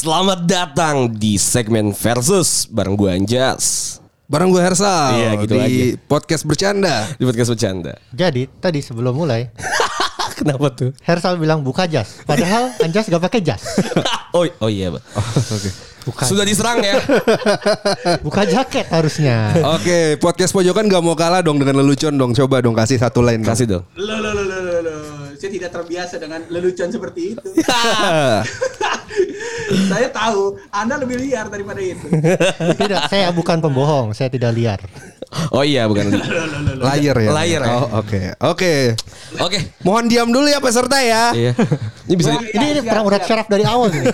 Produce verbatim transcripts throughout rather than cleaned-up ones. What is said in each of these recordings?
Selamat datang di segmen Versus bareng gue Anjas, bareng gue Hersal. Iya, gitu di aja. Podcast bercanda. Di podcast bercanda. Jadi tadi sebelum mulai, kenapa tuh? Hersal bilang buka jas, padahal Anjas gak pakai jas. oh, oh iya, Pak. Oh, Oke. Okay. Bukan. Sudah diserang ya. Buka jaket harusnya. Oke, okay, podcast pojokan gak mau kalah dong dengan lelucon dong. Coba dong kasih satu line. Kasih dong. Lo lo lo lo lo. Saya tidak terbiasa dengan lelucon seperti itu. Saya tahu Anda lebih liar daripada itu. Tidak, saya bukan pembohong, saya tidak liar. Oh iya, bukan liar ya. Liar. Oh, oke. Oke. Oke. Mohon diam dulu ya peserta ya. Iya. Ini bisa nah, di- ini, ini perang urat syaraf dari awal nih.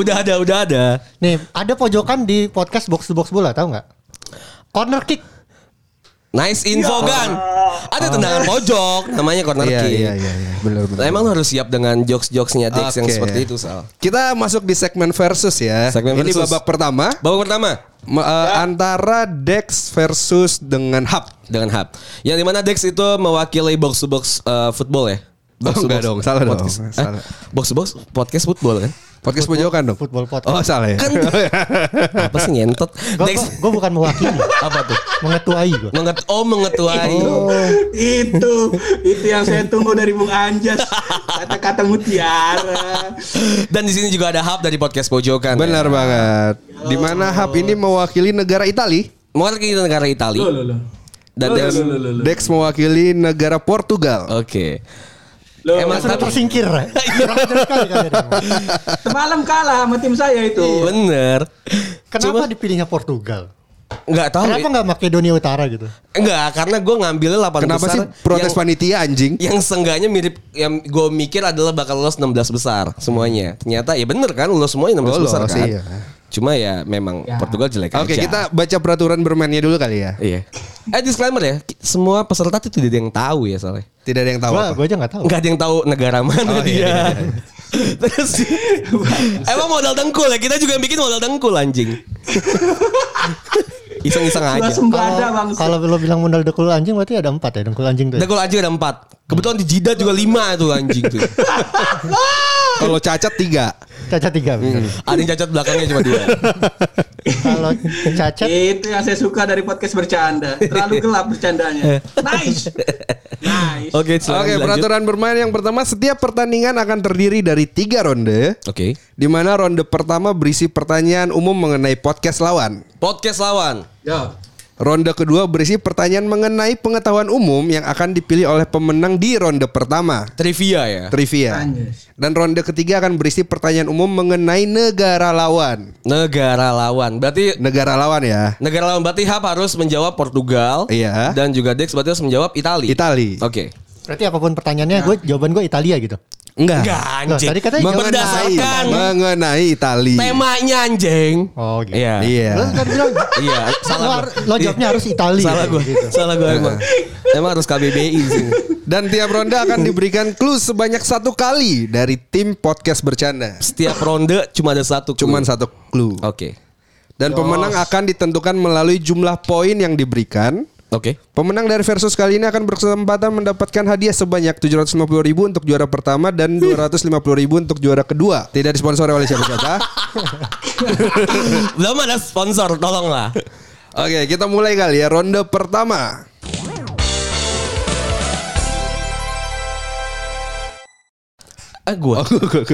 Udah ada, udah ada. Nih, ada pojokan di podcast box to box bola, tahu enggak? Corner kick. Nice info ya. Kan. Ada oh. tendangan pojok namanya corner kick. Iya, iya, iya, iya. Benar, benar. Emang lu harus siap dengan jokes-jokesnya Dex okay. yang seperti itu, Sal. Kita masuk di segmen versus ya. Segmen versus. Ini babak pertama. Babak pertama. Ma- ya. Antara Dex versus dengan Hub. Dengan Hub. Yang dimana Dex itu mewakili box to box uh, football ya. Box oh, enggak box. Dong, salah podcast. Dong. Salah. Eh, box to box podcast football kan. Podcast pojokan dong. Football podcast. Oh salah ya. Kan, apa sih nyentot? Gue bukan mewakili. Apa tuh? Mengetuai gue. Menget, oh mengetuai. Oh. Itu, itu yang saya tunggu dari Bung Anjas. Kata-kata mutiara. Dan di sini juga ada Hub dari podcast pojokan. Benar ya. Banget. Oh. Di mana Hub ini mewakili negara Itali? Mewakili negara Itali. Loh, loh, loh. Dan loh, loh, loh, loh. Dex mewakili negara Portugal. Oke. Okay. Loh, emang sudah tersingkir. Semalam kalah sama tim saya itu. Bener. Kenapa Cuma, dipilihnya Portugal? Enggak tahu. Kenapa enggak Makedonia Utara gitu? Enggak, karena gue ngambilnya delapan kenapa besar. Kenapa sih protes yang, panitia anjing? Yang seenggaknya mirip yang gue mikir adalah bakal lolos enam belas besar semuanya. Ternyata ya bener kan lolos semuanya enam belas oh, besar kan. Iya. Cuma ya memang ya. Portugal jelek okay, aja. Oke, kita baca peraturan bermainnya dulu kali ya. Iya. Eh disclaimer ya, semua peserta itu tidak ada yang tahu ya soalnya. Tidak ada yang tahu. Wah, gue aja nggak tahu. Nggak ada yang tahu negara mana oh, dia. Iya, iya, iya. Terus, emang modal dengkul ya. Kita juga bikin modal dengkul anjing. Iseng-iseng aja. Kalau lo bilang modal dengkul anjing berarti ada empat ya dengkul anjing tuh. Dengkul anjing ada empat. Kebetulan di Jida juga lima tuh anjing tuh. Kalau cacat tiga. Cacat tiga bener. Hmm. Ada yang cacat belakangnya cuma dua. Kalau cacat itu yang saya suka dari podcast bercanda. Terlalu gelap bercandanya. Nice. Nice. Oke, okay, okay, peraturan bermain yang pertama, setiap pertandingan akan terdiri dari tiga ronde. Oke. Okay. Di mana ronde pertama berisi pertanyaan umum mengenai podcast lawan. Podcast lawan. Ya. Ronde kedua berisi pertanyaan mengenai pengetahuan umum yang akan dipilih oleh pemenang di ronde pertama. Trivia ya? Trivia. Dan ronde ketiga akan berisi pertanyaan umum mengenai negara lawan. Negara lawan. Berarti negara lawan ya. Negara lawan berarti Hap harus menjawab Portugal. Iya. Dan juga Dex berarti harus menjawab Itali. Itali. Oke. Okay. Berarti apapun pertanyaannya, nah. gue jawaban gue Italia gitu. Enggak. Enggak anjing. Loh, tadi katanya berdasarkan mengenai Itali. Temanya anjing. Oh gitu. Iya. Iya. Lo kan bilang iya, salah. Lo jawabnya harus Itali. Salah gue. Gitu. Salah gue emang. Emang harus K B B I sih. Dan tiap ronde akan diberikan clue sebanyak satu kali dari tim podcast bercanda. Setiap ronde cuma ada satu clue. Cuman satu clue. Oke. Okay. Dan Yos. Pemenang akan ditentukan melalui jumlah poin yang diberikan. Oke. Okay. Pemenang dari versus kali ini akan berkesempatan mendapatkan hadiah sebanyak tujuh ratus lima puluh ribu untuk juara pertama dan dua ratus lima puluh ribu untuk juara kedua. Tidak disponsori oleh siapa-siapa. Belum ada sponsor, tolonglah. Oke, okay, kita mulai kali ya ronde pertama. Ah, gua.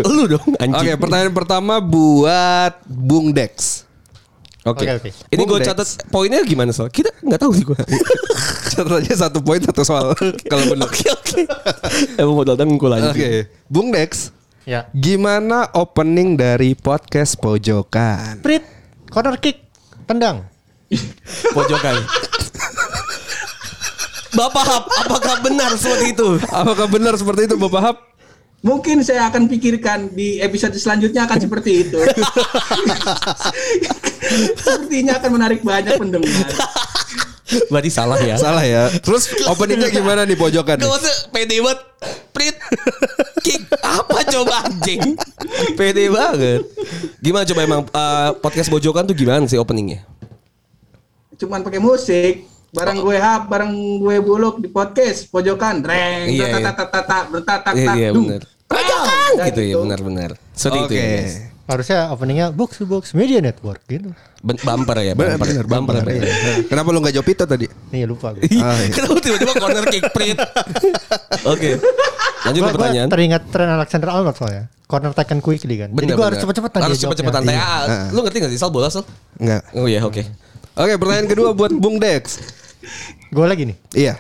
Lu dong anjing. Oke, okay, pertanyaan pertama buat Bung Dex. Oke, okay. okay, okay. Ini gue catat poinnya gimana soal? Kita nggak tahu sih gue. Catatannya satu poin satu soal. Kalau benar. Oke, oke. Emang modal dengkul aja. Oke, Bung Dex. Ya. Gimana opening dari podcast pojokan? Prit, corner kick, tendang. Pojokan. Bapak Hap, apakah benar seperti itu? Apakah benar seperti itu, Bapak Hap? Mungkin saya akan pikirkan di episode selanjutnya akan seperti itu. Sepertinya akan menarik banyak pendengar. Berarti salah ya. Salah ya. Terus openingnya gimana nih pojokan? Gak usah pede banget. Prit. Kick. Apa coba anjing? Pede banget. Gimana coba emang uh, podcast pojokan tuh gimana sih openingnya? Cuman pakai musik. Barang gue Hap, barang gue buluk di podcast pojokan. Reng, iya, iya. Bertatak-tatak. Iya, iya bener. Pojokan! tahu gitu, gitu ya benar-benar. Seperti okay. itu ya guys. Harusnya openingnya box to box media network gitu. Bumper ya, bumper. Bener, bumper. Bumper ya. Kenapa lu enggak jawab itu tadi? Iya lupa gue. Ah, iya. Kenapa tiba-tiba corner kick print? Oke. Okay. Lanjut ke pertanyaan. Teringat tren Alexander Arnold soalnya. Corner taken quickly kan. Bener, jadi gue harus cepet-cepetan. Harus cepet-cepetan. Iya. Lu ngerti enggak sih Sal bola Sal? Enggak. Oh iya, yeah, oke. Okay. Oke, okay, pertanyaan kedua buat Bung Dex. Gue lagi nih. Iya.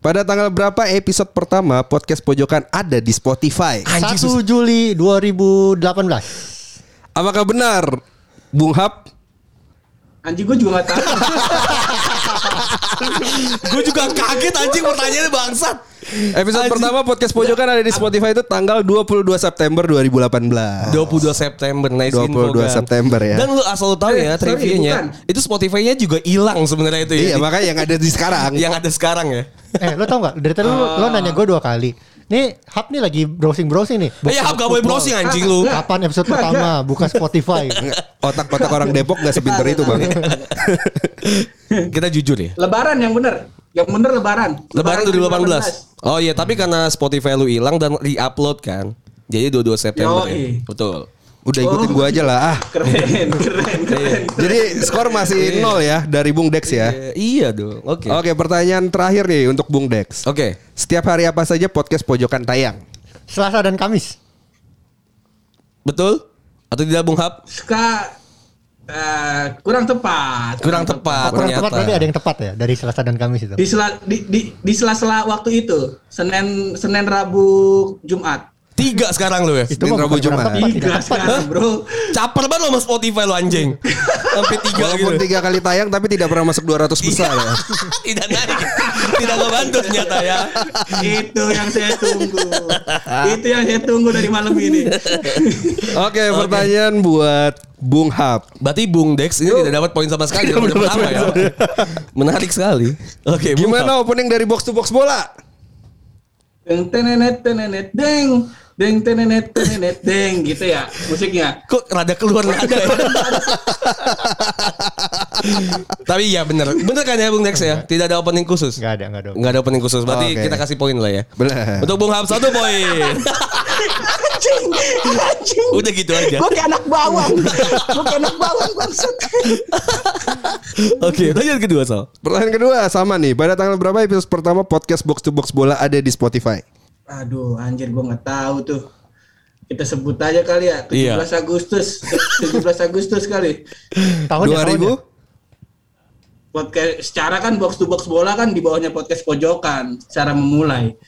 Pada tanggal berapa episode pertama podcast Pojokan ada di Spotify? satu Juli dua ribu delapan belas. Apakah benar, Bung Hap? Anjing gue juga gak tahu. Gue juga kaget anjing pertanyaannya bangsat. Episode anjing. Pertama podcast Pojokan ada di Spotify itu tanggal dua puluh dua September dua ribu delapan belas. dua puluh dua September nice info kan. dua puluh dua September ya. Dan lu asal tahu eh, ya trivianya. Itu Spotify-nya juga hilang sebenarnya itu ya. Iya, makanya yang ada di sekarang. Yang ada sekarang ya. Eh, lu tau gak? Dari tadi lu, lu nanya gue dua kali. Nih Hub nih lagi browsing-browsing nih. Eh, Hub gak boleh browsing anjing lu. Kapan episode pertama buka Spotify? Otak-otak orang Depok gak sepinter itu bang. Kita jujur ya. Lebaran yang bener. Yang bener lebaran. Lebaran dua ribu delapan belas. Oh iya, tapi karena Spotify lu hilang dan re-upload kan. Jadi dua puluh dua September ya. Betul. Udah ikutin oh. gue aja lah ah. Keren, keren, keren. Jadi skor masih nol ya dari Bung Dex ya. Iya dong. Oke. Okay. Oke, okay, pertanyaan terakhir nih untuk Bung Dex. Oke. Okay. Setiap hari apa saja podcast Pojokan tayang? Selasa dan Kamis. Betul? Atau tidak Bung Hap? Suka uh, kurang tepat. Kurang tepat. Kurang tepat berarti ada yang tepat ya dari Selasa dan Kamis itu. Di sela, di, di, di sela-sela waktu itu, Senin, Senin, Rabu, Jumat. Tiga sekarang lu ya. Itu mah Rabu Jumat. Tiga sekarang bro. Caper banget lo sama Spotify lo anjing. Sampai tiga gitu. Walaupun tiga kali tayang tapi tidak pernah masuk dua ratus besar ya. Tidak naik. Tidak membantu ternyata ya. Itu yang saya tunggu. Itu yang saya tunggu dari malam ini. Oke, okay, pertanyaan okay. buat Bung Hap. Berarti Bung Dex ini Yo. tidak dapat poin sama sekali. Udah pertama ya. Menarik sekali. Oke, okay, gimana opening dari box to box bola? Deng tenenet tenenet deng. Deng tenenet tenenet deng gitu ya musiknya. Kok rada keluar rada ya. Tapi ya benar. Benar kan ya Bung Dex ya? Tidak ada opening khusus. Enggak ada, enggak ada. Enggak ada opening khusus. Berarti oh, okay. kita kasih poin lah ya. Bener. Untuk Bung Hap satu poin. Anjing, anjing. Udah gitu aja. Gue kayak anak bawang. Gue kayak anak bawang maksud. Oke, pertanyaan kedua Sal. Pertanyaan kedua sama nih. Pada tanggal berapa episode pertama podcast Box to Box bola ada di Spotify? Aduh, anjir gue gak tahu tuh. Kita sebut aja kali ya. tujuh belas Agustus kali. Tahun dua ribu? Podcast secara kan Box to Box bola kan di bawahnya podcast Pojokan secara memulai.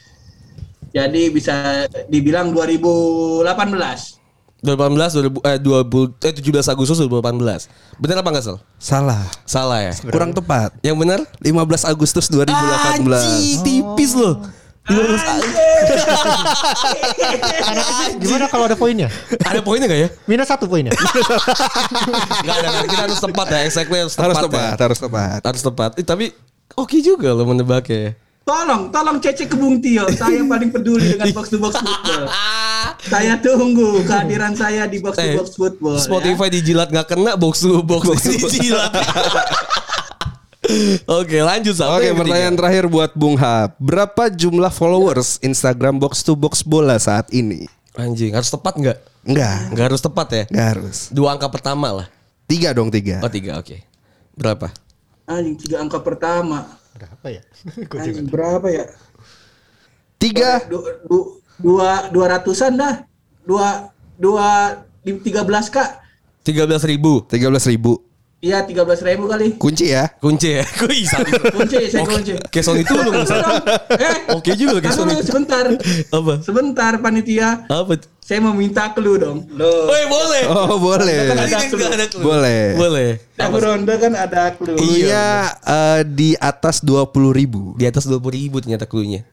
Jadi bisa dibilang dua ribu delapan belas. dua ribu delapan belas dua ribu eh dua puluh eh tujuh belas Agustus dua ribu delapan belas. Benar apa enggak, Sal? Salah. Salah ya? Sebenernya. Kurang tepat. Yang benar lima belas Agustus dua ribu delapan belas. Anjir, tipis loh. Gimana kalau ada poinnya? Ada poinnya gak ya? Minus satu poinnya. Enggak ada, kita harus tepat ya, exactly harus tepat. Harus tepat, ya. harus tepat. Harus tepat. Eh, tapi oke okay juga lo menebaknya. Tolong, tolong cecek ke Bung Tio. Saya paling peduli dengan box to box football. Saya tunggu kehadiran saya di box to box football. Spotify ya. Dijilat nggak kena, box to box, box dijilat. Oke, lanjut Sal. Oke, pertanyaan ketiga. Terakhir buat Bung Hap. Berapa jumlah followers Instagram box to box bola saat ini? Anjing, harus tepat nggak? Nggak. Nggak harus tepat ya? Nggak harus. Dua angka pertama lah. Tiga dong tiga. Oh tiga, oke. Okay. Berapa? Anjing, tiga angka pertama. Berapa ya? Anjing, berapa ya? Tiga du, du, Dua Dua ratusan dah Dua Dua Tiga belas kak Tiga belas ribu Tiga belas ribu Iya tiga belas ribu kali. Kunci ya Kunci ya Kunci saya kunci. Oke Sony itu dong. Oke juga ke Sony. Sebentar. Apa? Sebentar panitia. Apa? Saya mau minta clue dong. Woi boleh. Oh boleh kan ada clue. Ada clue. Boleh Boleh Aku ronde kan ada clue. Iya uh, di atas dua puluh ribu. Di atas dua puluh ribu ternyata cluenya.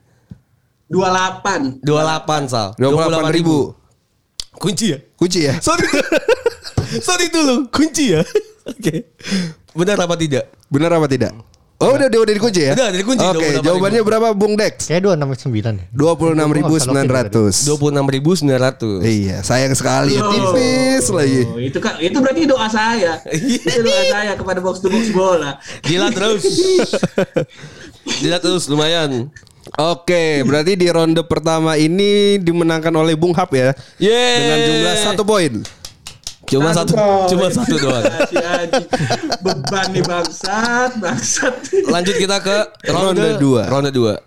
Dua puluh delapan Sal. Dua puluh delapan ribu. Kunci ya Kunci ya Sorry Sorry dulu kunci ya. Oke okay. Benar apa tidak? Benar apa tidak? Oh udah udah, udah dikunci ya? Udah dikunci. Oke okay, jawabannya ribu. Berapa Bung Dex? Kayaknya dua puluh enam ribu sembilan ratus. dua puluh enam ribu sembilan ratus. Iya sayang sekali. Oh, tipis oh, lagi. Itu kan itu berarti doa saya. Itu doa saya kepada box to box bola. Jilat terus. Jilat terus lumayan. Oke, berarti di ronde pertama ini dimenangkan oleh Bung Hap ya. Yeay. Dengan jumlah satu poin. Cuma satu, cuma satu doang. Beban nih bangsat, bangsat. Lanjut kita ke ronde dua. Ronde dua.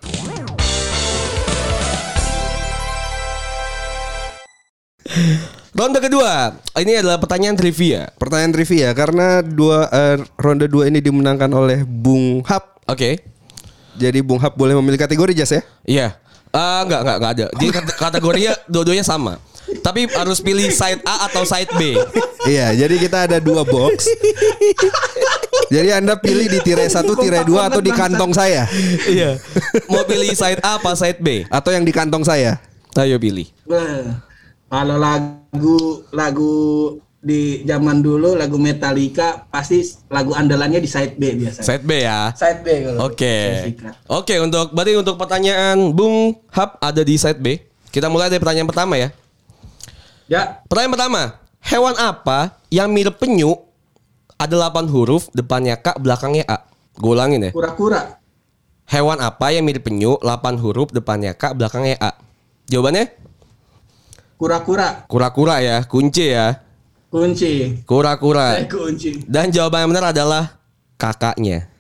Ronde kedua. Ini adalah pertanyaan trivia. Pertanyaan trivia karena dua uh, ronde dua ini dimenangkan oleh Bung Hap. Oke. Okay. Jadi Bung Hap boleh memilih kategori Jas ya? Iya. Uh, enggak, enggak, enggak ada. Jadi kategorinya dua-duanya sama. Tapi harus pilih side A atau side B. Iya, jadi kita ada dua box. Jadi Anda pilih di tirai satu, tirai dua atau di kantong saya. Iya. Mau pilih side A apa side B? Atau yang di kantong saya? Ayo pilih. Nah, kalau lagu lagu di zaman dulu lagu Metallica pasti lagu andalannya di side B biasanya. Side B ya. Side B kalau. Oke. Okay. Oke, okay, untuk berarti untuk pertanyaan Bung Hap ada di side B. Kita mulai dari pertanyaan pertama ya. Ya, pertanyaan pertama. Hewan apa yang mirip penyu ada delapan huruf, depannya K, belakangnya A? Gue ulangin ya. Kura-kura. Hewan apa yang mirip penyu, delapan huruf, depannya K, belakangnya A? Jawabannya? Kura-kura. Kura-kura ya, kunci ya. Kunci. Kura-kura. Eh, kunci. Dan jawaban yang benar adalah kakaknya.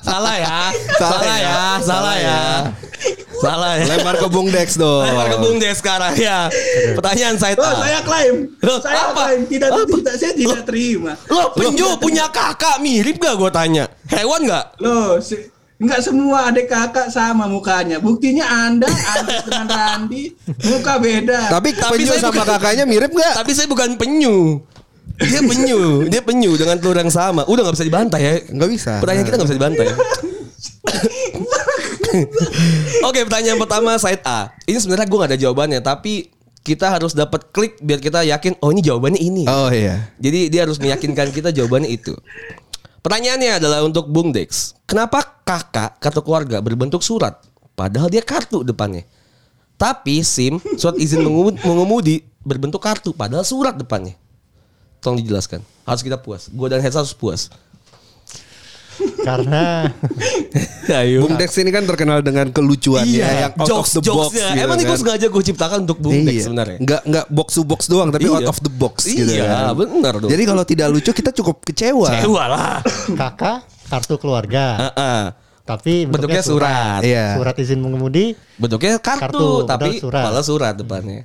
Salah ya, salah ya, salah ya, salah ya. Lempar ke Bung Dex dong. Lempar ke Bung Dex sekarang ya. Pertanyaan saya. Oh, saya klaim. Loh, saya apa? klaim tidak, apa? tidak saya tidak terima. Lo penyu punya kakak mirip gak? Gue tanya. Hewan gak? Lo si, nggak semua adik kakak sama mukanya. Buktinya Anda, Anjas dengan Randi muka beda. Tapi, tapi penyu sama bukan, kakaknya mirip gak? Tapi saya bukan penyu. Dia penyu, dia penyu dengan telur yang sama. Udah gak bisa dibantai ya. Gak bisa. Pertanyaan kita gak bisa dibantai. Oke, pertanyaan pertama side A. Ini sebenarnya gue gak ada jawabannya, tapi kita harus dapat klik biar kita yakin, oh ini jawabannya ini. Oh iya. Jadi dia harus meyakinkan kita jawabannya itu. Pertanyaannya adalah untuk Bung Dex. Kenapa kakak kartu keluarga berbentuk surat? Padahal dia kartu depannya. Tapi SIM, surat izin mengemudi berbentuk kartu, padahal surat depannya. Tolong dijelaskan. Harus kita puas. Gue dan Hersal harus puas. Karena Bung Dex ini kan terkenal dengan kelucuannya, iya, yang out jokes, of the box. Gitu emang kan. Ini gue sengaja gue ciptakan untuk Bung Dex iya. sebenarnya. Nggak nggak box to box doang, tapi iya. out of the box. Iya, gitu kan. Benar dong. Jadi kalau tidak lucu kita cukup kecewa. Kecewa lah. Kakak kartu keluarga. Uh-uh. Tapi bentuknya, bentuknya surat. Surat. Iya. Surat izin mengemudi. Bentuknya kartu, kartu tapi surat. Malah surat depannya.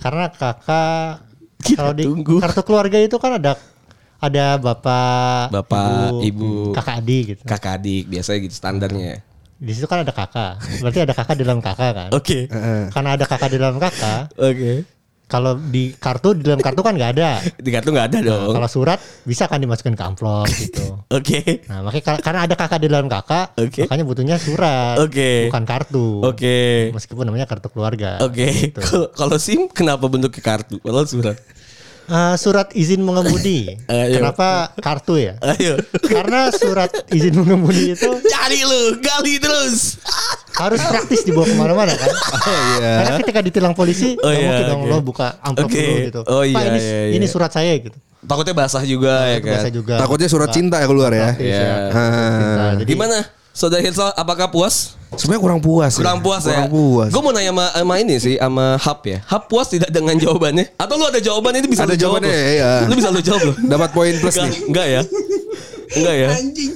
Karena kakak. Kalau di tunggu. Kartu keluarga itu kan ada ada bapak, bapak, ibu, ibu, kakak adik gitu. Kakak adik biasanya gitu standarnya. Di situ kan ada kakak. Berarti ada kakak di dalam kakak kan? Oke. Okay. Uh-uh. Karena ada kakak di dalam kakak. Oke. Okay. Kalau di kartu di dalam kartu kan nggak ada. Di kartu nggak ada dong. Nah, kalau surat bisa kan dimasukin ke amplop gitu. Oke. Okay. Nah makanya karena ada kakak di dalam kakak, okay. makanya butuhnya surat, okay. bukan kartu. Oke. Okay. Meskipun namanya kartu keluarga. Oke. Okay. Gitu. Kalau SIM kenapa bentuknya kartu? Kalau surat? Uh, surat izin mengemudi. Ayo. Kenapa kartu ya? Ayo. Karena surat izin mengemudi itu cari lu, gali terus. Harus praktis dibawa kemana-mana kan? Oh, iya. Karena ketika ditilang polisi, oh, iya, mungkin dong okay. lo buka amplop okay. dulu gitu. Oh, iya, Pak ini, iya, iya. ini surat saya gitu. Takutnya basah juga Takutnya ya kan? Basah juga. Takutnya surat cinta ya keluar ya. Iya. Ah. Jadi, gimana? Saudara Hersal, apakah puas? Sebenarnya kurang puas. Kurang ya. puas kurang ya. Puas. Gue mau nanya sama, sama ini sih, sama Hub ya. Hub puas tidak dengan jawabannya? Atau lu ada jawabannya? Itu bisa ada lu jawab loh. Ya. Lu bisa lu jawab loh. Dapat poin plus nih. Enggak ya. Enggak ya. Anjing.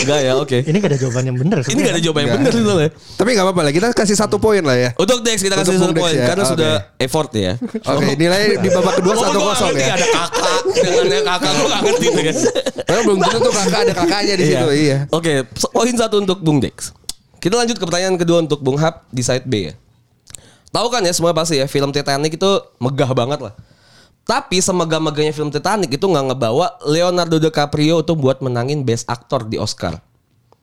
Enggak ya, oke. Okay. Ini gak ada jawaban yang benar. Ini gak ada jawaban yang benar itu ya. Tapi gak apa-apa lah, kita kasih satu poin lah ya. Untuk Dex kita kasih satu poin ya. Karena okay. sudah effort ya. Oke, okay, nilai di babak kedua satu kosong ya. Ada kakak dengan kakak lu enggak ngerti tuh guys. Karena belum tentu tuh kakak ada kakaknya di situ. Iya. Oke, okay, poin satu untuk Bung Dex. Kita lanjut ke pertanyaan kedua untuk Bung Hap di side B ya. Tahu kan ya semua pasti ya film Titanic itu megah banget lah. Tapi semegah-megahnya film Titanic itu nggak ngebawa Leonardo DiCaprio untuk buat menangin Best Actor di Oscar.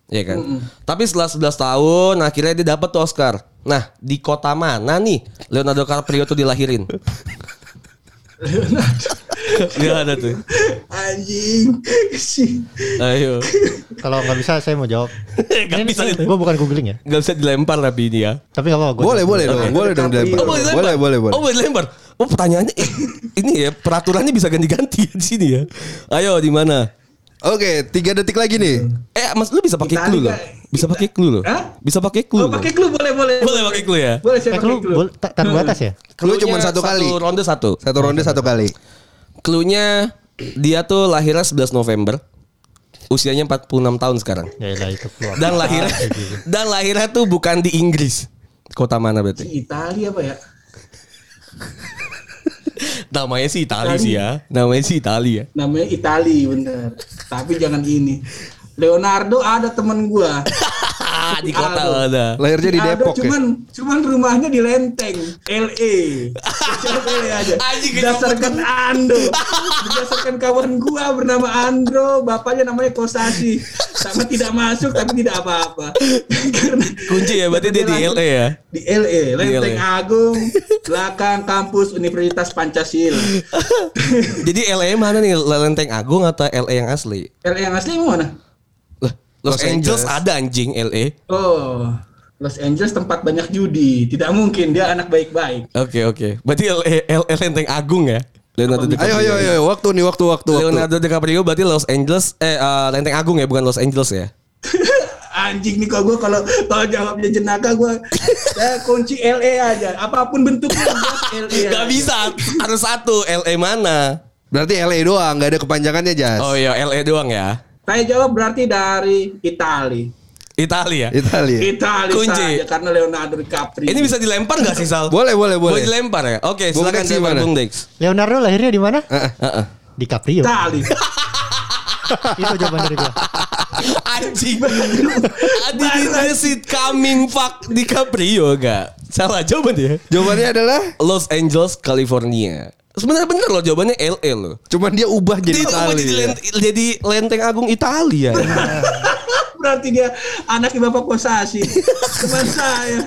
Iya kan? Mm-mm. Tapi setelah sebelas tahun akhirnya dia dapat tuh Oscar. Nah, di kota mana nih Leonardo DiCaprio tuh dilahirin? Leonardo. Gimana tuh? Anjing. Ayo. Kalau nggak bisa saya mau jawab. Nggak bisa. Gue bukan googling ya. Nggak bisa dilempar tapi ini ya. Tapi nggak apa-apa. Boleh boleh dong. Boleh dong dilempar. Boleh boleh boleh. Oh boleh dilempar. Oh pertanyaannya ini ya peraturannya bisa ganti-ganti di sini ya. Ayo di mana? Oke, tiga detik lagi nih. Eh, Mas, lu bisa pakai clue loh. Bisa pakai clue loh. Bisa pakai clue. Oh, pakai clue boleh boleh. Boleh pakai clue ya. Boleh saya pakai clue. Terbatas ya. Clue cuma satu kali. Satu ronde satu. Satu ronde satu kali. Cluenya dia tuh lahirnya sebelas November. Usianya empat puluh enam tahun sekarang. Dan lahirnya dan lahirnya tuh bukan di Inggris. Kota mana berarti? Di Italia apa ya? Namanya sih Itali sih ya. Namanya sih Itali ya. Namanya Itali bener. Tapi jangan gini. Leonardo ada teman gua. Di kota Aldo. Ada. Lahirnya di, di Depok ya. Cuman cuman rumahnya di Lenteng, L A. Coba aja. Berdasarkan Andro. Berdasarkan kawan gua bernama Andro, bapaknya namanya Kosasi. Sama tidak masuk tapi tidak apa-apa. Kunci ya berarti dia di L A ya. Di L A, Lenteng Agung, belakang kampus Universitas Pancasila. Jadi L A mana nih? Lenteng Agung atau L A yang asli? L A yang asli mana? Los, Los Angeles. Angeles ada anjing L A. Oh, Los Angeles tempat banyak judi. Tidak mungkin dia anak baik-baik. Oke okay, oke. Okay. Berarti L A Lenteng Agung ya. Leonardo DiCaprio. Ayo ayo ayo. Waktu nih waktu waktu. Leonardo DiCaprio berarti Los Angeles eh uh, Lenteng Agung ya bukan Los Angeles ya. Anjing nih kok gue kalau tau jawabnya jenaka gue ya kunci L A aja. Apapun bentuknya. L A gak bisa. Harus satu L A mana? Berarti L A doang. Gak ada kepanjangannya Jas. Oh iya L A doang ya. Saya jawab berarti dari Itali. Itali ya? Itali. Itali saja karena Leonardo DiCaprio. Ini bisa dilempar enggak sih Sal? Boleh, boleh, boleh. Boleh dilempar ya? Oke, silakan dilempar Bung Dex. Leonardo lahirnya di mana? Heeh, heeh. DiCaprio. Itali. Itu jawaban dari gua. Anjing. This is coming fuck DiCaprio enggak? Salah jawaban ya? Jawabannya adalah Los Angeles, California. Sebenarnya bener loh jawabannya L A loh. Cuman dia ubah jadi dia Itali. Jadi, ya. Jadi Lenteng Agung Italia. Berarti dia anaknya Bapak Kosasi. Cuman saya.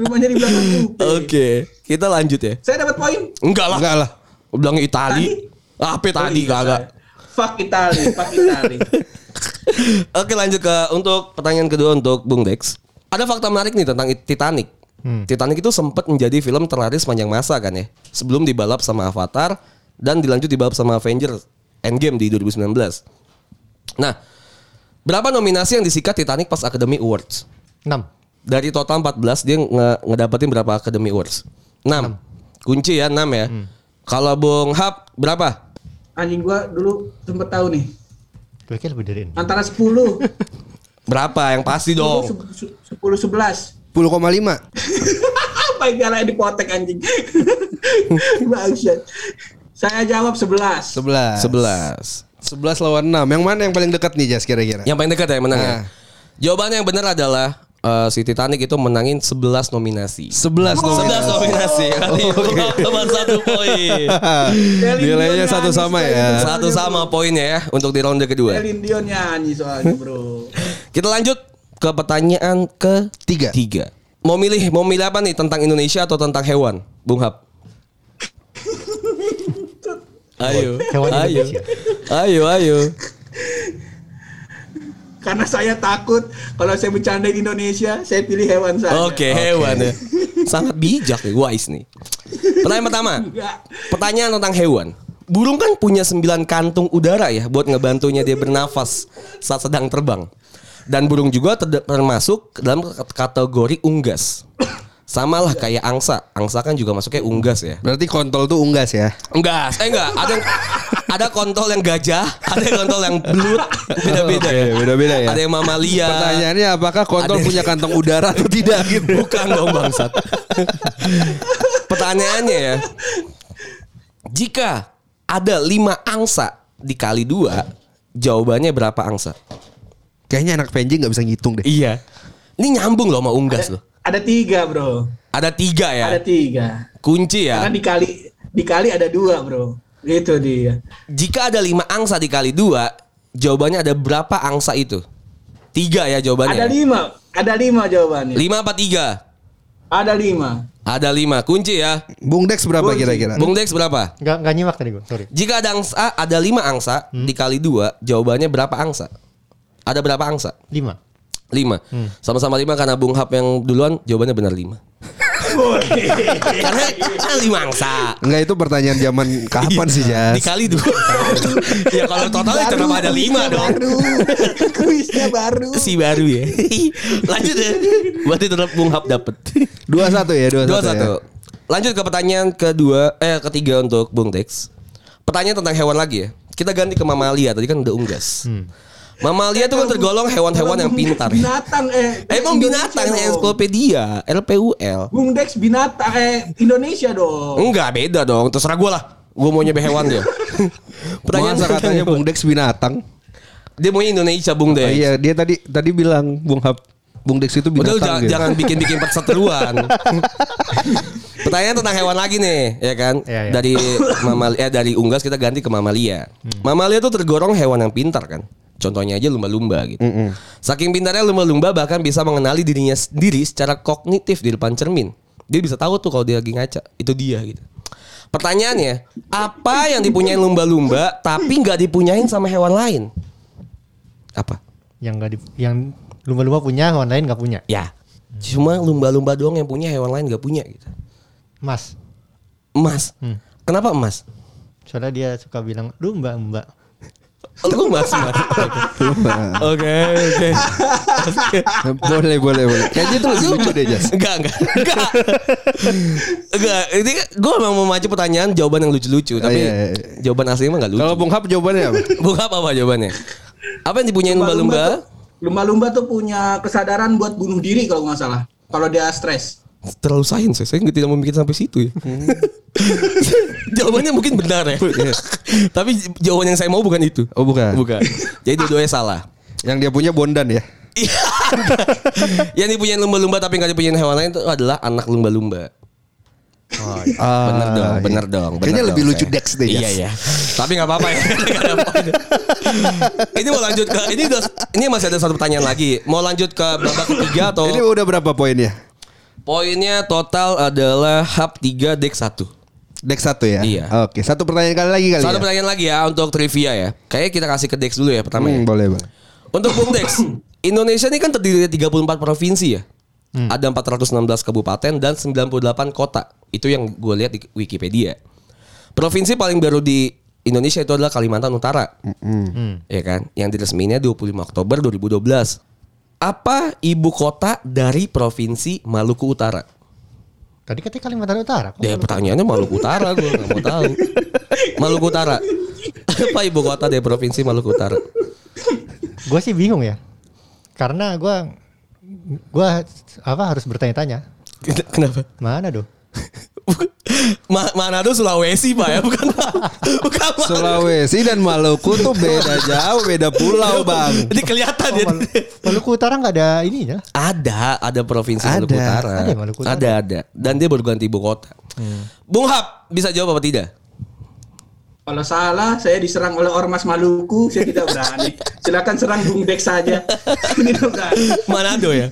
Rumahnya di belakang Kupi. Oke, kita lanjut ya. Saya dapat poin? Enggak lah. Enggak lah. Bilangnya Itali. Apa tadi kagak? Fuck Itali, fuck Itali. Oke, lanjut ke untuk pertanyaan kedua untuk Bung Dex. Ada fakta menarik nih tentang Titanic. Hmm. Titanic itu sempat menjadi film terlaris sepanjang masa kan ya. Sebelum dibalap sama Avatar dan dilanjut dibalap sama Avengers Endgame di dua ribu sembilan belas. Nah, berapa nominasi yang disikat Titanic pas Academy Awards? enam. Dari total empat belas dia nge- ngedapetin berapa Academy Awards? enam. Kunci ya enam ya. Hmm. Kalau Bung Hap berapa? Anjing gua dulu sempet tahu nih. Kayaknya lebih dari ini. Antara sepuluh. Berapa yang pasti dong? sepuluh sebelas. sepuluh koma lima. Baik galanya dipotek anjing. Bangsat. Saya jawab sebelas. sebelas. sebelas. sebelas lawan enam. Yang mana yang paling dekat nih Jas kira-kira? Yang paling dekat ya menang nah. Ya. Jawabannya yang benar adalah uh, si Titanic itu menangin sebelas nominasi. sebelas oh. nominasi. sebelas nominasi. Cuma satu poin. Nilainya satu sama ya. Satu sama poinnya ya untuk di ronde kedua. Elindion nyanyi soalnya, Bro. Kita lanjut ke pertanyaan ketiga. Tiga. Mau milih, mau milih apa nih? Tentang Indonesia atau tentang hewan? Bung Hap. Ayo. Hewan ayo. Indonesia. Ayo, ayo. Karena saya takut kalau saya bercanda di Indonesia, saya pilih hewan saja. Oke, okay, hewan ya. Sangat bijak nih, wise nih. Pertanyaan pertama. Pertanyaan tentang hewan. Burung kan punya sembilan kantung udara ya buat ngebantunya dia bernafas saat sedang terbang. Dan burung juga termasuk dalam kategori unggas. Sama lah kayak angsa. Angsa kan juga masuknya unggas ya. Berarti kontol tuh unggas ya? Unggas. Eh enggak. Ada yang, ada kontol yang gajah. Ada yang kontol yang belut. Beda-beda ya. Beda-beda ya. Ada yang mamalia. Pertanyaannya apakah kontol ada punya kantong udara atau tidak? Bukan dong bangsat. Pertanyaannya ya. Jika ada lima angsa dikali dua. Jawabannya berapa angsa? Kayaknya anak penjing gak bisa ngitung deh. Iya. Ini nyambung loh sama unggas ada, loh. Ada tiga bro. Ada tiga ya? Ada tiga. Kunci ya? Karena dikali dikali ada dua bro. Itu dia. Jika ada lima angsa dikali dua, jawabannya ada berapa angsa itu? Tiga ya jawabannya? Ada lima. Ada lima jawabannya. Lima apa tiga? Ada lima. Ada lima. Kunci ya? Bung Dex berapa kunci kira-kira? Bung Dex berapa? Gak, gak nyimak tadi gue. Sorry. Jika ada, angsa, ada lima angsa hmm. dikali dua, jawabannya berapa angsa? Ada berapa angsa? lima. Lima. Hmm. Sama-sama lima karena Bung Hap yang duluan jawabannya benar lima. Karena lima angsa. Enggak, itu pertanyaan zaman kapan sih, Jas? Dikali dulu. Ya kalau total itu kenapa ada lima dong? Kuisnya baru. Si baru ya. Lanjut ya. Berarti tetap Bung Hap dapat. dua satu ya, dua satu. dua satu. Ya. Lanjut ke pertanyaan kedua eh ketiga untuk Bung Dex. Pertanyaan tentang hewan lagi ya. Kita ganti ke mamalia, tadi kan udah unggas. Hmm. Mamalia itu kan tergolong hewan-hewan yang pintar. Binatang eh. Emang binatang ensiklopedia L P U L. Bung Dex binatang eh Indonesia dong. Enggak, beda dong. Terserah gue lah. Gue mau nyebut hewan dia. Pertanyaan katanya Bung Dex binatang. Dia mau Indonesia Bung Dex. Oh, iya, dia tadi tadi bilang Bung Hap Bung Dex itu binatang. Udah, gitu. Jangan bikin-bikin perseteruan. Pertanyaan tentang hewan lagi nih, ya kan? Ya, ya. Dari mamalia eh, dari unggas kita ganti ke mamalia. Hmm. Mamalia itu tergolong hewan yang pintar kan? Contohnya aja lumba-lumba gitu. Mm-mm. Saking pintarnya lumba-lumba bahkan bisa mengenali dirinya sendiri secara kognitif di depan cermin. Dia bisa tahu tuh kalau dia lagi ngaca. Itu dia gitu. Pertanyaannya, apa yang dipunyain lumba-lumba tapi nggak dipunyain sama hewan lain? Apa? Yang nggak dip- yang lumba-lumba punya hewan lain nggak punya? Ya. Hmm. Cuma lumba-lumba doang yang punya hewan lain nggak punya gitu. Emas. Emas. Hmm. Kenapa emas? Soalnya dia suka bilang lumba-lumba. Lu mas mas, oke oke, boleh boleh boleh. Kayaknya itu lucu deh Jas. Enggak enggak enggak, enggak. Ini gue memang mau maju pertanyaan jawaban yang lucu-lucu, tapi ah, iya, iya. jawaban aslinya mah nggak lucu. Kalau Bung Hap jawabannya apa? Bung Hap apa jawabannya? Apa yang dipunyain lumba-lumba? Lumba-lumba tuh punya kesadaran buat bunuh diri kalau nggak salah. Kalau dia stres. Terlalu sains ya, saya tidak mau mikir sampai situ ya. Hmm. Jawabannya mungkin benar ya. Tapi jawaban yang saya mau bukan itu. Oh bukan. Bukan. Jadi dua-duanya salah. Yang dia punya bondan ya. Yang dipunyain lumba-lumba tapi enggak dipunyain hewan lain itu adalah anak lumba-lumba. Oh, iya. ah, bener dong, iya. bener dong. Bener Kayaknya dong, lebih lucu saya. Dex deh. Iya ya. Tapi nggak apa-apa ya. Ini mau lanjut ke ini udah, ini masih ada satu pertanyaan lagi. Mau lanjut ke babak ketiga atau? Ini udah berapa poinnya? Poinnya total adalah Hub tiga, Dex satu. Dex satu ya? Iya. Oke, satu pertanyaan kali lagi kali satu ya? Satu pertanyaan lagi ya untuk trivia ya. Kayaknya kita kasih ke Dex dulu ya pertama hmm, ya. Boleh, boleh. Untuk Bung Dex, Indonesia ini kan terdiri dari tiga puluh empat provinsi ya. Hmm. Ada empat ratus enam belas kabupaten dan sembilan puluh delapan kota. Itu yang gue lihat di Wikipedia. Provinsi paling baru di Indonesia itu adalah Kalimantan Utara. Hmm. Ya kan? Yang diresminya dua puluh lima Oktober dua ribu dua belas. Apa ibu kota dari provinsi Maluku Utara? Tadi katanya Kalimantan Utara. Ya pertanyaannya Maluku Utara, gue nggak mau tahu. Maluku Utara. Apa ibu kota dari provinsi Maluku Utara? Gue sih bingung ya, karena gue gue apa harus bertanya-tanya. Kenapa? Mana do? Ma- Manado Sulawesi pak ya, bukan, bukan Sulawesi dan Maluku tuh beda jauh, beda pulau bang. Ini kelihatan oh, ya. Mal- Maluku Utara nggak ada ininya? Ada, ada provinsi ada. Maluku Utara. Ada, Maluku Utara. Ada, ada. Dan dia baru ganti ibu kota. Hmm. Bung Hap bisa jawab apa tidak? Kalau salah saya diserang oleh Ormas Maluku, saya tidak berani. Silakan serang Bung Dex saja. Manado ya.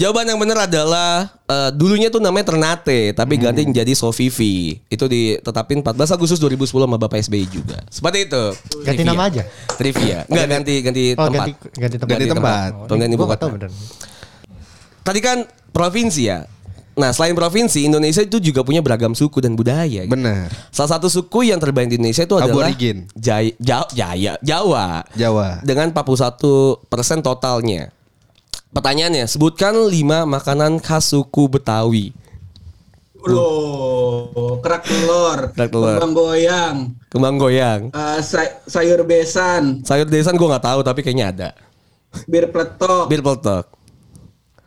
Jawaban yang benar adalah uh, dulunya tuh namanya Ternate tapi hmm. ganti menjadi Sovivi. Itu ditetapin empat belas Agustus dua ribu sepuluh sama Bapak S B Y juga. Seperti itu. Ganti trivia. Nama aja. Trivia. Enggak ganti ganti oh, tempat. Ganti, ganti tempat. Ganti tempat. Ganti ibu kota. Tadi kan provinsi ya. Nah, selain provinsi, Indonesia itu juga punya beragam suku dan budaya. Gitu. Benar. Salah satu suku yang terbanyak di Indonesia itu adalah Aborigin. Jaya, Jaya, Jawa. Jawa. Dengan empat puluh satu persen totalnya. Pertanyaannya, sebutkan lima makanan khas suku Betawi. Loh, kerak telur, kerak telur. Kembang goyang, kembang goyang. Uh, say- sayur besan. Sayur besan gue nggak tahu tapi kayaknya ada. Bir peletok. Bir peletok.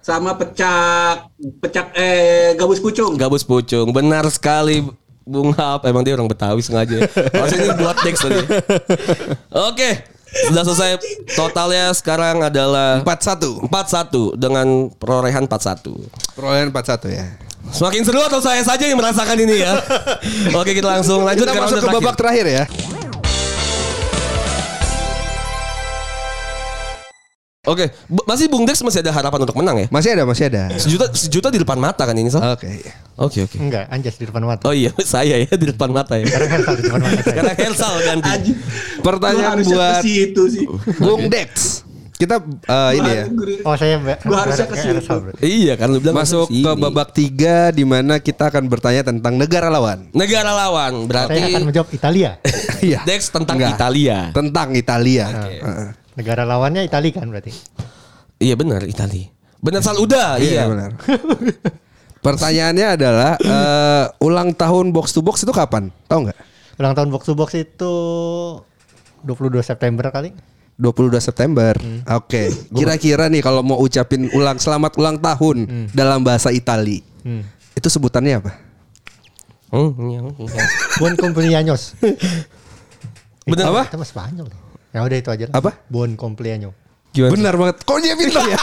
Sama pecak, pecak eh gabus pucung. Gabus pucung, benar sekali. Bung Hap, emang dia orang Betawi sengaja. Maksudnya buat Dex tadi. Oke. Sudah selesai totalnya sekarang adalah empat satu empat satu dengan perolehan empat satu. Perolehan empat satu ya. Semakin seru atau saya saja yang merasakan ini ya. Oke kita langsung lanjut kita ke masuk ke terakhir. Babak terakhir ya. Oke, B- masih Bung Dex masih ada harapan untuk menang ya? Masih ada, masih ada. Sejuta sejuta di depan mata kan ini, Sal? Oke. Okay. Oke, okay, oke. Okay. Enggak, Anjas di depan mata. Oh iya, saya ya di depan mata ya. Karena Hersal di depan mata. Karena Hersal ganti. Pertanyaan buat itu sih. Bung Dex. Kita uh, ini ya. Oh saya gue harusnya kesini. Iya kan lu bilang masuk kesini. Ke babak tiga di mana kita akan bertanya tentang negara lawan. Negara lawan berarti saya akan menjawab Italia. Iya. Dex tentang Enggak. Italia. Tentang Italia. Okay. Uh-uh. Negara lawannya Italia kan berarti. Iya benar Italia. Benar sal udah. Iya, iya benar. Pertanyaannya adalah uh, ulang tahun box to box itu kapan? Tahu nggak? Ulang tahun box to box itu dua puluh dua September kali. dua puluh dua September. Hmm. Oke. Okay. Kira-kira nih kalau mau ucapin ulang selamat ulang tahun hmm. dalam bahasa Itali. Hmm. Itu sebutannya apa? Buon compleannos. Benar apa? Itu bahasa Spanyol. Ya udah itu aja lah. Apa? Buon compleanno. Benar banget. Kok dia pintar ya?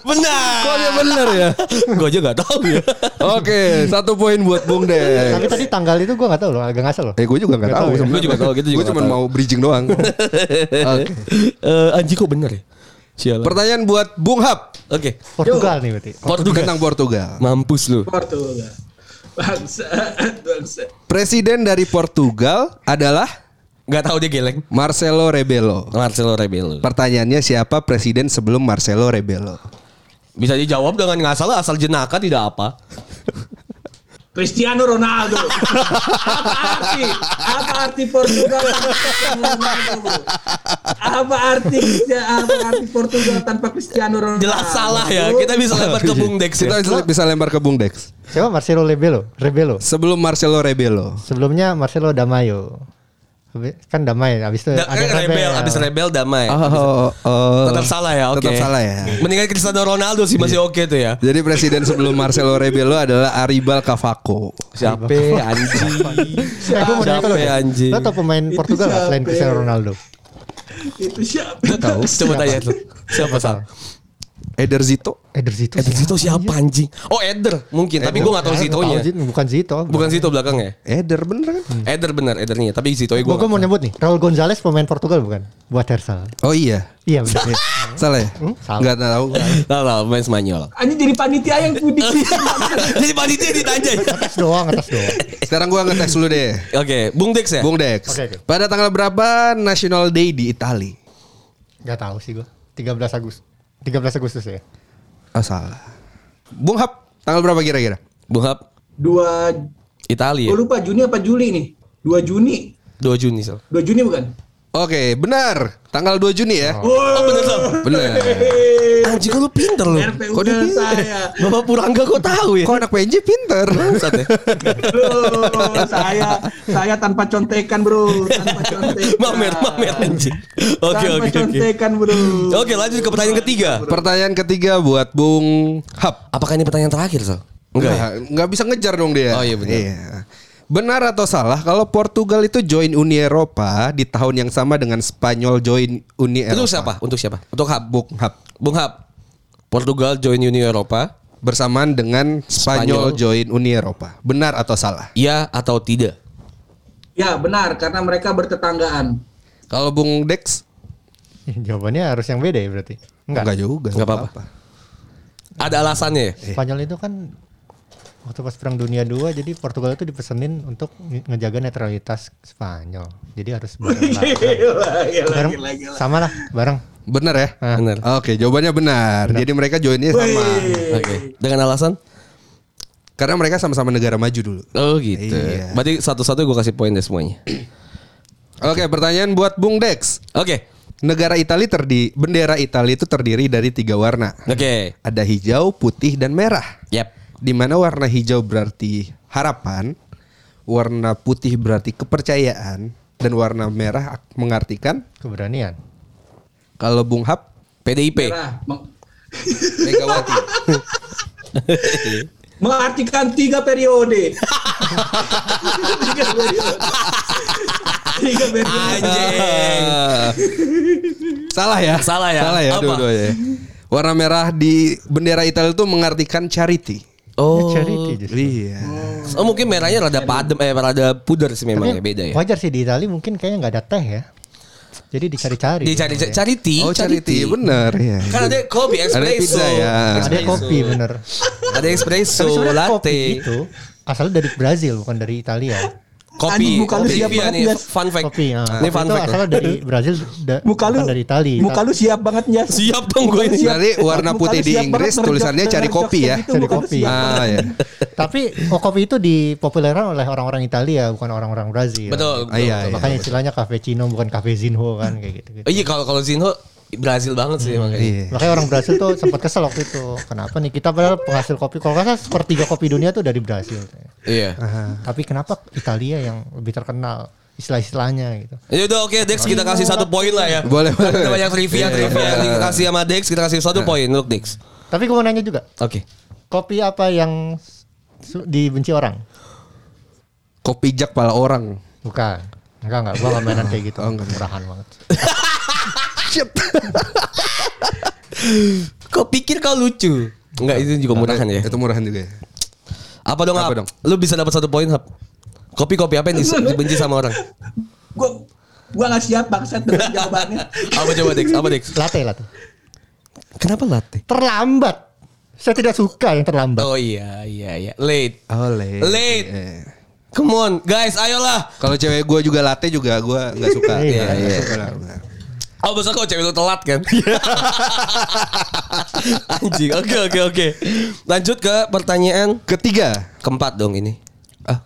Benar. Kok dia benar ya? Gue aja gak tahu ya. Oke, satu poin buat Bung Dex. Tapi tadi tanggal itu gue gak tahu loh, agak ngasal loh. Eh gue juga gak, gak tahu. Ya. Gue juga tahu gitu. Gue cuma mau bridging doang. Oke. Okay. Uh, Anji kok benar ya? Sialan. Pertanyaan buat Bung Hap. Oke. Okay. Portugal Yo. Nih berarti. Portugal tentang Portugal. Mampus lu. Portugal. Bangsa. Bangsa. Presiden dari Portugal adalah Gak tahu dia geleng. Marcelo Rebelo. Marcelo Rebelo. Pertanyaannya siapa presiden sebelum Marcelo Rebelo? Bisa dijawab dengan ngasal asal jenaka tidak apa. Cristiano Ronaldo. Apa arti? Apa arti Portugal tanpa Ronaldo? Apa arti? Apa arti Portugal tanpa Cristiano Ronaldo? Jelas salah ya. Kita bisa lempar ke Bung Dex. Kita bisa, bisa lempar ke Bung Dex. Siapa Marcelo Rebelo? Rebelo. Sebelum Marcelo Rebelo. Sebelumnya Marcelo Damayo. Kan damai abis itu da, ada rebel, rebel abis rebel damai oh, abis, oh, oh. tetap salah ya oke okay. tetap salah ya mendingan Cristiano Ronaldo sih masih oke okay tuh ya. Jadi presiden sebelum Marcelo Rebelo adalah Aribal Cavaco. Siapa anji siapa mau nanya kalau anji lo tau pemain itu Portugal siapa? Selain Cristiano Ronaldo itu siapa lo tau coba tanya lo siapa salah Eder Zito. Eder Zito. Eder Zito siapa anjing? Oh Eder mungkin, Eder. Tapi gue nggak tahu Zitonya. Bukan Zito. Bukan Zito belakangnya. Eder bener kan? Hmm. Eder bener, Edernya. Tapi Zitonya gue. Gue mau nyebut nih. Raul Gonzalez pemain Portugal bukan? Buat Hersal. Oh iya. Iya bener. Salah ya? Hmm? Salah. Gak tahu. Tahu lah pemain Spanyol. Anjing jadi panitia yang puding. Jadi panitia ditanya. Atas doang, atas doang. Sekarang gue ngetes dulu deh. Oke, okay. Bung Dex ya. Bung Dex. Okay, okay. Pada tanggal berapa National Day di Italia? Gak tahu sih gue. tiga belas Agustus. tiga belas Agustus ya? Oh salah. Bung Hap, tanggal berapa kira-kira? Bung Hap? dua Italia. Gue lupa Juni apa Juli nih? dua Juni. dua Juni, Sal. dua Juni bukan? Oke, benar. Tanggal dua Juni ya. Oh, oh benar, Sal. Benar. Anjing lu pinter lu. Kok dia pinter? Bapak Purangga kok tahu ya? Kok anak P N J pinter? Loh, saya saya tanpa contekan, Bro. Tanpa contekan. Mamer, mamer anjing. Oke, oke, oke. Tanpa contekan, Bro. Oke, lanjut ke pertanyaan ketiga. Pertanyaan ketiga buat Bung Hap. Apakah ini pertanyaan terakhir, Sal? Enggak. Enggak, ya? Enggak bisa ngejar dong dia. Oh iya benar. Iya. Benar atau salah kalau Portugal itu join Uni Eropa di tahun yang sama dengan Spanyol join Uni Eropa? Untuk siapa? Untuk siapa? Untuk Hub, Bung Hub. Bung Hub. Portugal join Uni Eropa bersamaan dengan Spanyol, Spanyol join Uni Eropa. Benar atau salah? Iya atau tidak? Ya, benar karena mereka bertetanggaan. Kalau Bung Dex? Jawabannya harus yang beda ya berarti. Enggak. Enggak juga. Enggak apa-apa. Ada alasannya ya? Spanyol itu kan waktu pas perang dunia dua jadi Portugal itu dipesenin untuk ngejaga netralitas Spanyol. Jadi harus bareng. Bareng sama lah, bareng. Benar ya? Nah. Benar. Oke, jawabannya benar. benar. Jadi mereka joinnya sama. Oke. Dengan alasan karena mereka sama-sama negara maju dulu. Oh gitu. Iya. Berarti satu-satu gue kasih poin deh semuanya. Oke, pertanyaan buat Bung Dex. Oke. Negara Italia terdiri bendera Italia itu terdiri dari tiga warna. Oke. Ada hijau, putih, dan merah. Yap. Di mana warna hijau berarti harapan, warna putih berarti kepercayaan, dan warna merah mengartikan keberanian. Kalau Bung Hap, P D I P. Merah. Megawati. Mengartikan tiga periode. tiga periode. Tiga periode. Ah. Salah ya? Salah ya? Salah ya dua-duanya. Warna merah di bendera Italia itu mengartikan charity. Oh, charity justru. Iya. Oh, mungkin merahnya rada padam eh rada pudar sih memang ya, beda ya. Wajar sih di Itali mungkin kayaknya enggak ada teh ya. Jadi dicari-cari. Dicari ya. Charity. Oh, charity, charity. Bener ya. Kan ada kopi espresso. Ada, ya. Ada kopi bener. Ada espresso latte. Itu asalnya dari Brazil bukan dari Italia. Kopi. Muka lu siap banget nih. Fun fact. Kopi, ya. Ini fun fact. Asalnya dari Brazil, da, muka lu, dari Itali. Muka lu siap banget ya. Siap dong gue ini. Dari warna putih di Inggris tulisannya cari kopi ya. Cari kopi. Ah ya. Tapi oh, kopi itu dipopulerkan oleh orang-orang Italia, bukan orang-orang Brazil. Betul. Makanya istilahnya cafecino bukan cafezinho kan kayak gitu. Iya kalau kalau zinho Brazil banget sih hmm, makanya. Iya. Makanya orang Brazil tuh sempat kesel waktu itu. Kenapa nih kita padahal penghasil kopi, kalau nggak salah sepertiga kopi dunia tuh dari Brazil. Iya. Aha. Tapi kenapa Italia yang lebih terkenal istilah-istilahnya gitu? Ya udah oke okay, Dex kita kasih oh, satu poin lah ya. Boleh. Boleh. Kita banyak trivia trivia yang dikasih sama Dex, kita kasih satu poin untuk Dex. Tapi gue mau nanya juga. Oke. Okay. Kopi apa yang dibenci orang? Kopi jak pala orang. Bukan. Enggak enggak. Gue nggak mainan kayak gitu. Oh, murahan banget. Kau pikir kau lucu? Enggak, itu juga murahan ya. Itu murahan juga ya. Apa dong Hap? Lu bisa dapat satu poin Hap. Kopi-kopi apa yang dibenci sama orang? Gua gua enggak siap bangsat dengan jawabannya. Apa coba Dex? Apa Dex? Latte, latte. Kenapa latte? Terlambat. Saya tidak suka yang terlambat. Oh iya, iya, iya. Late. Oh late. Late. Yeah. Come on, guys, ayolah. Kalau cewek gua juga latte juga gua enggak suka. Iya, iya. Oh besok kok cewek lu telat kan? Anjing. Oke oke oke. Lanjut ke pertanyaan ketiga, keempat dong ini. Ah,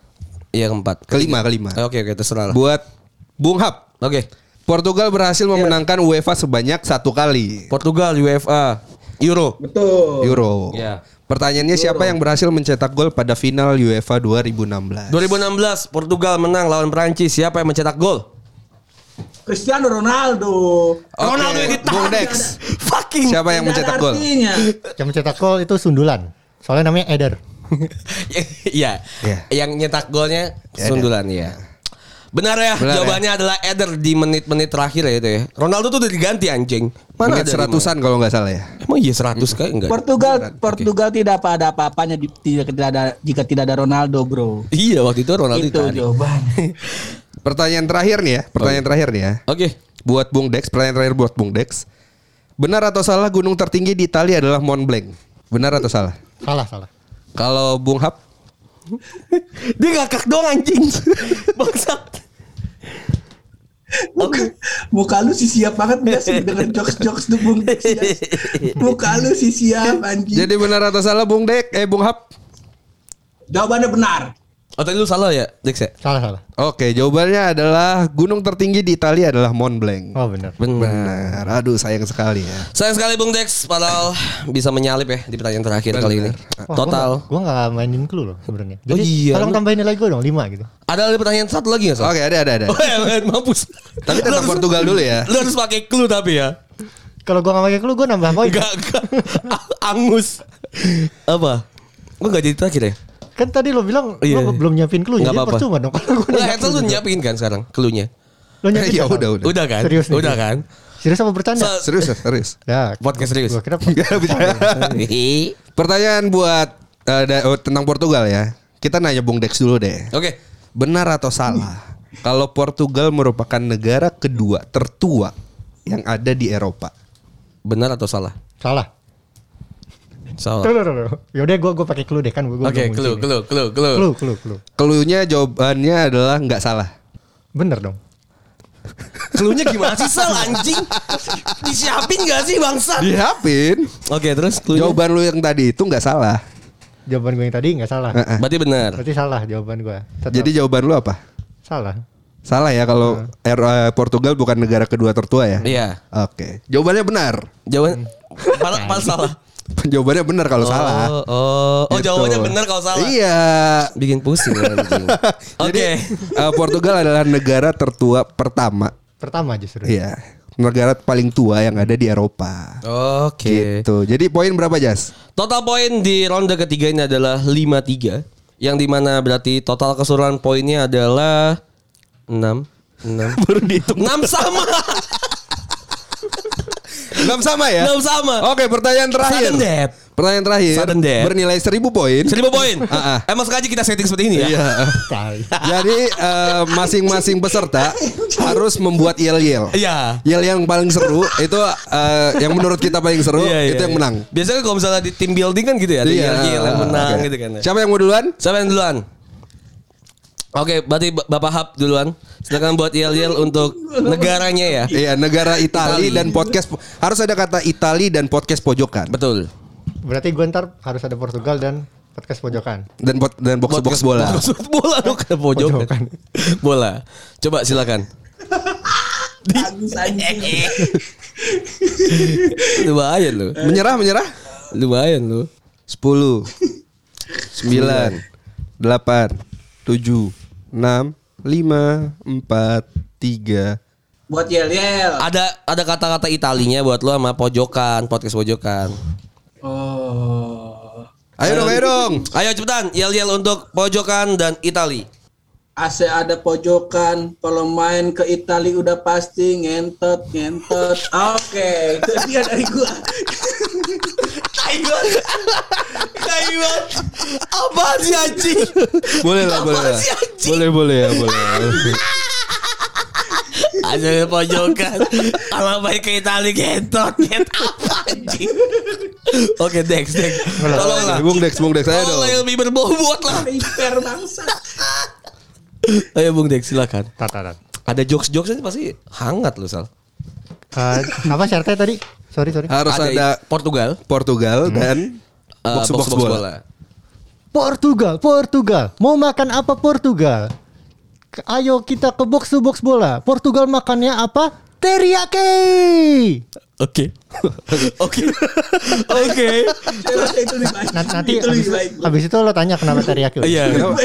iya keempat. Kelima kelima. Oke oke terserah. Buat Bung Hap. Oke. Portugal berhasil memenangkan yeah. UEFA sebanyak satu kali. Portugal UEFA Euro. Betul. Euro. Ya. Yeah. Pertanyaannya Euro. Siapa yang berhasil mencetak gol pada final UEFA dua ribu enam belas? dua ribu enam belas Portugal menang lawan Perancis. Siapa yang mencetak gol? Cristiano Ronaldo. Okay. Ronaldo yang ditahan. Dex. Fucking. Siapa yang mencetak gol? Yang mencetak gol itu sundulan. Soalnya namanya Eder. Iya. yeah. Yang nyetak golnya Eder. Sundulan ya. Yeah. Benar ya. Benar, jawabannya ya? Adalah Eder di menit-menit terakhir ya itu ya. Ronaldo tuh udah diganti anjing. Mana ada seratusan kalau enggak salah ya. Emang iya seratus kayak enggak. Portugal beneran. Portugal okay. Tidak ada apa-apanya tidak ada jika tidak ada Ronaldo, bro. Iya, waktu itu Ronaldo itu jawabannya. Pertanyaan terakhir nih ya, pertanyaan okay. terakhir nih ya. Oke. Okay. Buat Bung Dex, pertanyaan terakhir buat Bung Dex. Benar atau salah gunung tertinggi di Italia adalah Mont Blanc? Benar atau salah? Salah, salah. Kalau Bung Hap? Dia ngakak doang anjing. Bangsat. Oke. Muka lu sih siap banget biasa dengerin jokes-jokes tuh Bung Dex. Muka lu sih siap anjing. Jadi benar atau salah Bung Dex? Eh Bung Hap? Jawabannya benar. Oh tadi lu salah ya Dex ya? Salah salah. Oke jawabannya adalah gunung tertinggi di Italia adalah Mont Blanc. Oh benar. Benar. Aduh sayang sekali ya. Sayang sekali Bung Dex. Padahal bisa menyalip ya di pertanyaan terakhir bener, kali bener. Ini oh, total gue gak mainin clue loh sebenarnya. Jadi oh, iya, tolong tambahin nilai gue dong lima gitu. Ada pertanyaan satu lagi gak soal? Oke ada ada ada. Oh ya mampus. Tapi tentang harus, Portugal dulu ya. Lu harus pakai clue tapi ya. Kalau gue gak pakai clue gue nambah poin. Gak gak angus. Apa? Gue gak jadi terakhir ya. Kan tadi lo bilang iya, lo iya. belum nyiapin clue-nya. Jadi apa-apa. Percuma dong. Nah, Hersal lu nyiapin kan sekarang clue-nya. Lo nyiapin. Ya udah udah. Udah kan? Serius nih, udah kan? Serius apa bercanda? So, serius, serius. Ya, podcast serius. Gua kira pertanyaan buat uh, da- oh, tentang Portugal ya. Kita nanya Bung Dex dulu deh. Oke. Okay. Benar atau salah kalau Portugal merupakan negara kedua tertua yang ada di Eropa? Benar atau salah? Salah. Salah. Yaudah gue gue pakai clue deh kan gue. Oke okay, clue, clue clue clue clue clue clue. Cluenya jawabannya adalah nggak salah. Bener dong. Cluenya gimana sih Sal anjing? Disiapin nggak sih bangsa? Disiapin. Oke okay, terus cluenya? Jawaban lu yang tadi itu nggak salah. Jawaban gue yang tadi nggak salah. Uh-uh. Berarti benar. Berarti salah jawaban gue. Jadi jawaban lu apa? Salah. Salah ya kalau uh. Portugal bukan negara kedua tertua ya? Iya. Oke. Okay. Jawabannya benar. Jawaban. Padahal hmm. salah. Jawabannya benar kalau oh, salah. Oh, oh, oh gitu. Jawabannya benar kalau salah. Iya, bikin pusing. Oke, okay. uh, Portugal adalah negara tertua pertama. Pertama justru. Iya, negara paling tua yang ada di Eropa. Oke. Okay. Gitu. Jadi poin berapa Jas? Total poin di ronde ketiga ini adalah lima tiga, yang dimana berarti total keseluruhan poinnya adalah enam enam. Baru dihitung. enam sama. Belum sama ya? Belum sama. Oke, pertanyaan terakhir. Sudden death. Pertanyaan terakhir. Sudden death. Bernilai seribu poin. Seribu poin. uh-uh. Emang sengaja kita setting seperti ini ya? Iya. Jadi uh, masing-masing peserta harus membuat yel-yel. Iya. Yel yang paling seru itu uh, yang menurut kita paling seru iya, itu iya, yang menang. Biasanya kalau misalnya di team building kan gitu ya. Ada iya, yel-yel yang menang okay. gitu kan. Siapa yang mau duluan? Siapa yang duluan? Oke, berarti Bapak Hap duluan. Silakan buat yel-yel untuk negaranya ya. Iya, negara Itali, Itali dan podcast. Harus ada kata Itali dan podcast pojokan. Betul. Berarti gue ntar harus ada Portugal dan podcast pojokan. Dan pot, dan box-box bola. Box-box bola dong, ke pojokan. Bola. Coba silakan. Bagus aja. Lumayan lu. Menyerah, menyerah. Lumayan lu. sepuluh, sembilan, delapan, tujuh, enam, lima, empat, tiga. Buat yel-yel. Ada ada kata-kata Italinya buat lu sama pojokan, podcast pojokan. Oh. Ayo dong, ayo dong. Ayo cepetan, yel-yel untuk pojokan dan Itali. A C ada pojokan, kalau main ke Itali udah pasti ngentot, ngentot. Oke, okay. Itu dia dari gua. Taiwan, Taiwan, apa sih anjing? Boleh lah, boleh lah. Boleh, boleh ya, boleh. Ada pojokan, kalau main ke Itali ngentot, ngentot apa anjing? Oke, Dex, Dex. Tolonglah. Bung Dex, Bung Dex, ayo dong. Kalau yang lebih berbobot lah. Hiper bangsa. Ayo Bung Dek silakan. Tataran. Ada jokes-jokesnya pasti hangat loh Sal. Uh, apa syaratnya tadi? Sorry sorry. Harus ada, ada Portugal, Portugal hmm. dan uh, box box bola. bola. Portugal, Portugal. Mau makan apa Portugal? Ayo kita ke box box bola. Portugal makannya apa? Teriyaki. Oke. Oke. Oke. Nanti habis, habis itu lo tanya kenapa teriyaki. Iya. Kenapa,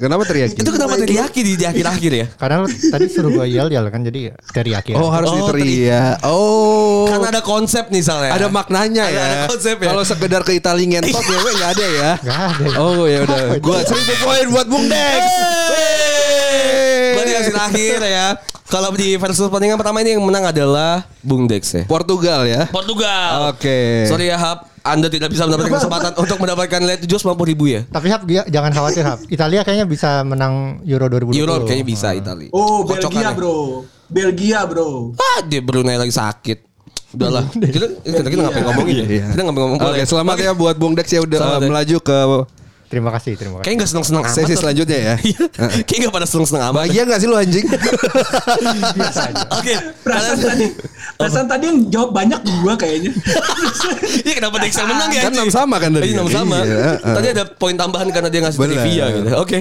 kenapa teriyaki? Itu kenapa teriyaki di akhir-akhir ya? Karena lo tadi suruh gue yel-yel kan jadi teriyaki. Oh, harus oh, diteriak. Oh. Karena ada konsep nih Sal ya. Ada maknanya ada, ya. Ada konsep ya. Kalau sekedar ke Itali ngentot ya enggak ada ya. Enggak ada. Oh, ya udah. Gua seribu poin buat Bung Dex. Buat yang akhir ya. Kalau di versus pertandingan pertama ini yang menang adalah Bung Dex ya. Portugal ya. Portugal. Oke. Okay. Sorry ya Hap, Anda tidak bisa mendapatkan kesempatan untuk mendapatkan nilai tujuh ratus lima puluh ribu ya. Tapi Hap dia, jangan khawatir Hap. Italia kayaknya bisa menang Euro dua ribu dua puluh. Euro kayaknya bisa hmm. Italia. Oh, Belgia bro. Belgia bro. Ah, dia Brunei lagi sakit. Udahlah. Kita kita ngapain ngomongin ya? Kita ngapain ngomong bola. Oke, selamat ya buat Bung Dex ya udah melaju ke Terima kasih, terima kasih. Kayaknya gak seneng-seneng amat. Sesi selanjutnya ya. Kayaknya gak pada seneng-seneng amat. Bahagia gak sih lu anjing? Biasa aja. Oke. Perasaan tadi Perasaan tadi yang jawab banyak gua kayaknya. Iya kenapa Dex yang menang ya? Kan enam sama kan tadi. enam sama. Tadi ada poin tambahan karena dia ngasih trivia gitu. Oke.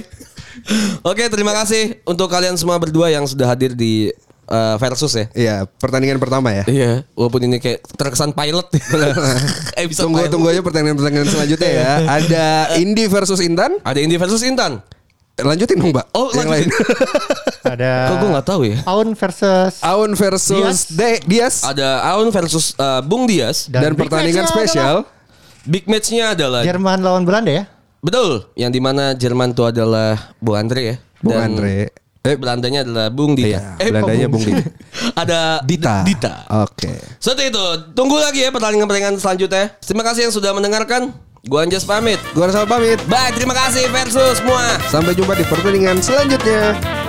Oke terima kasih untuk kalian semua berdua yang sudah hadir di Uh, versus ya. Iya, pertandingan pertama ya. Iya, walaupun ini kayak terkesan pilot. eh, bisa tunggu pilot. Tunggu aja pertandingan-pertandingan selanjutnya ya. Ada Indi versus Intan? Ada Indi versus Intan. Lanjutin dong, Mbak. Oh, yang lanjutin. Lain. Ada kok gue enggak tahu ya. Aun versus Aun versus Diaz. Diaz. Ada Aun versus uh, Bung Diaz dan, dan pertandingan spesial. Adalah... Big match-nya adalah Jerman lawan Belanda ya? Betul, yang dimana Jerman itu adalah Bung Andre ya. Bung dan... Andre. Eh, Belandanya adalah Bung Dita. Iya, eh, Belandanya Bung Dita. Ada Dita. Dita. Oke. Okay. Seperti itu. Tunggu lagi ya pertandingan-pertandingan selanjutnya. Terima kasih yang sudah mendengarkan. Gua Anjas pamit. Gua Hersal pamit. Bye. Terima kasih versus semua. Sampai jumpa di pertandingan selanjutnya.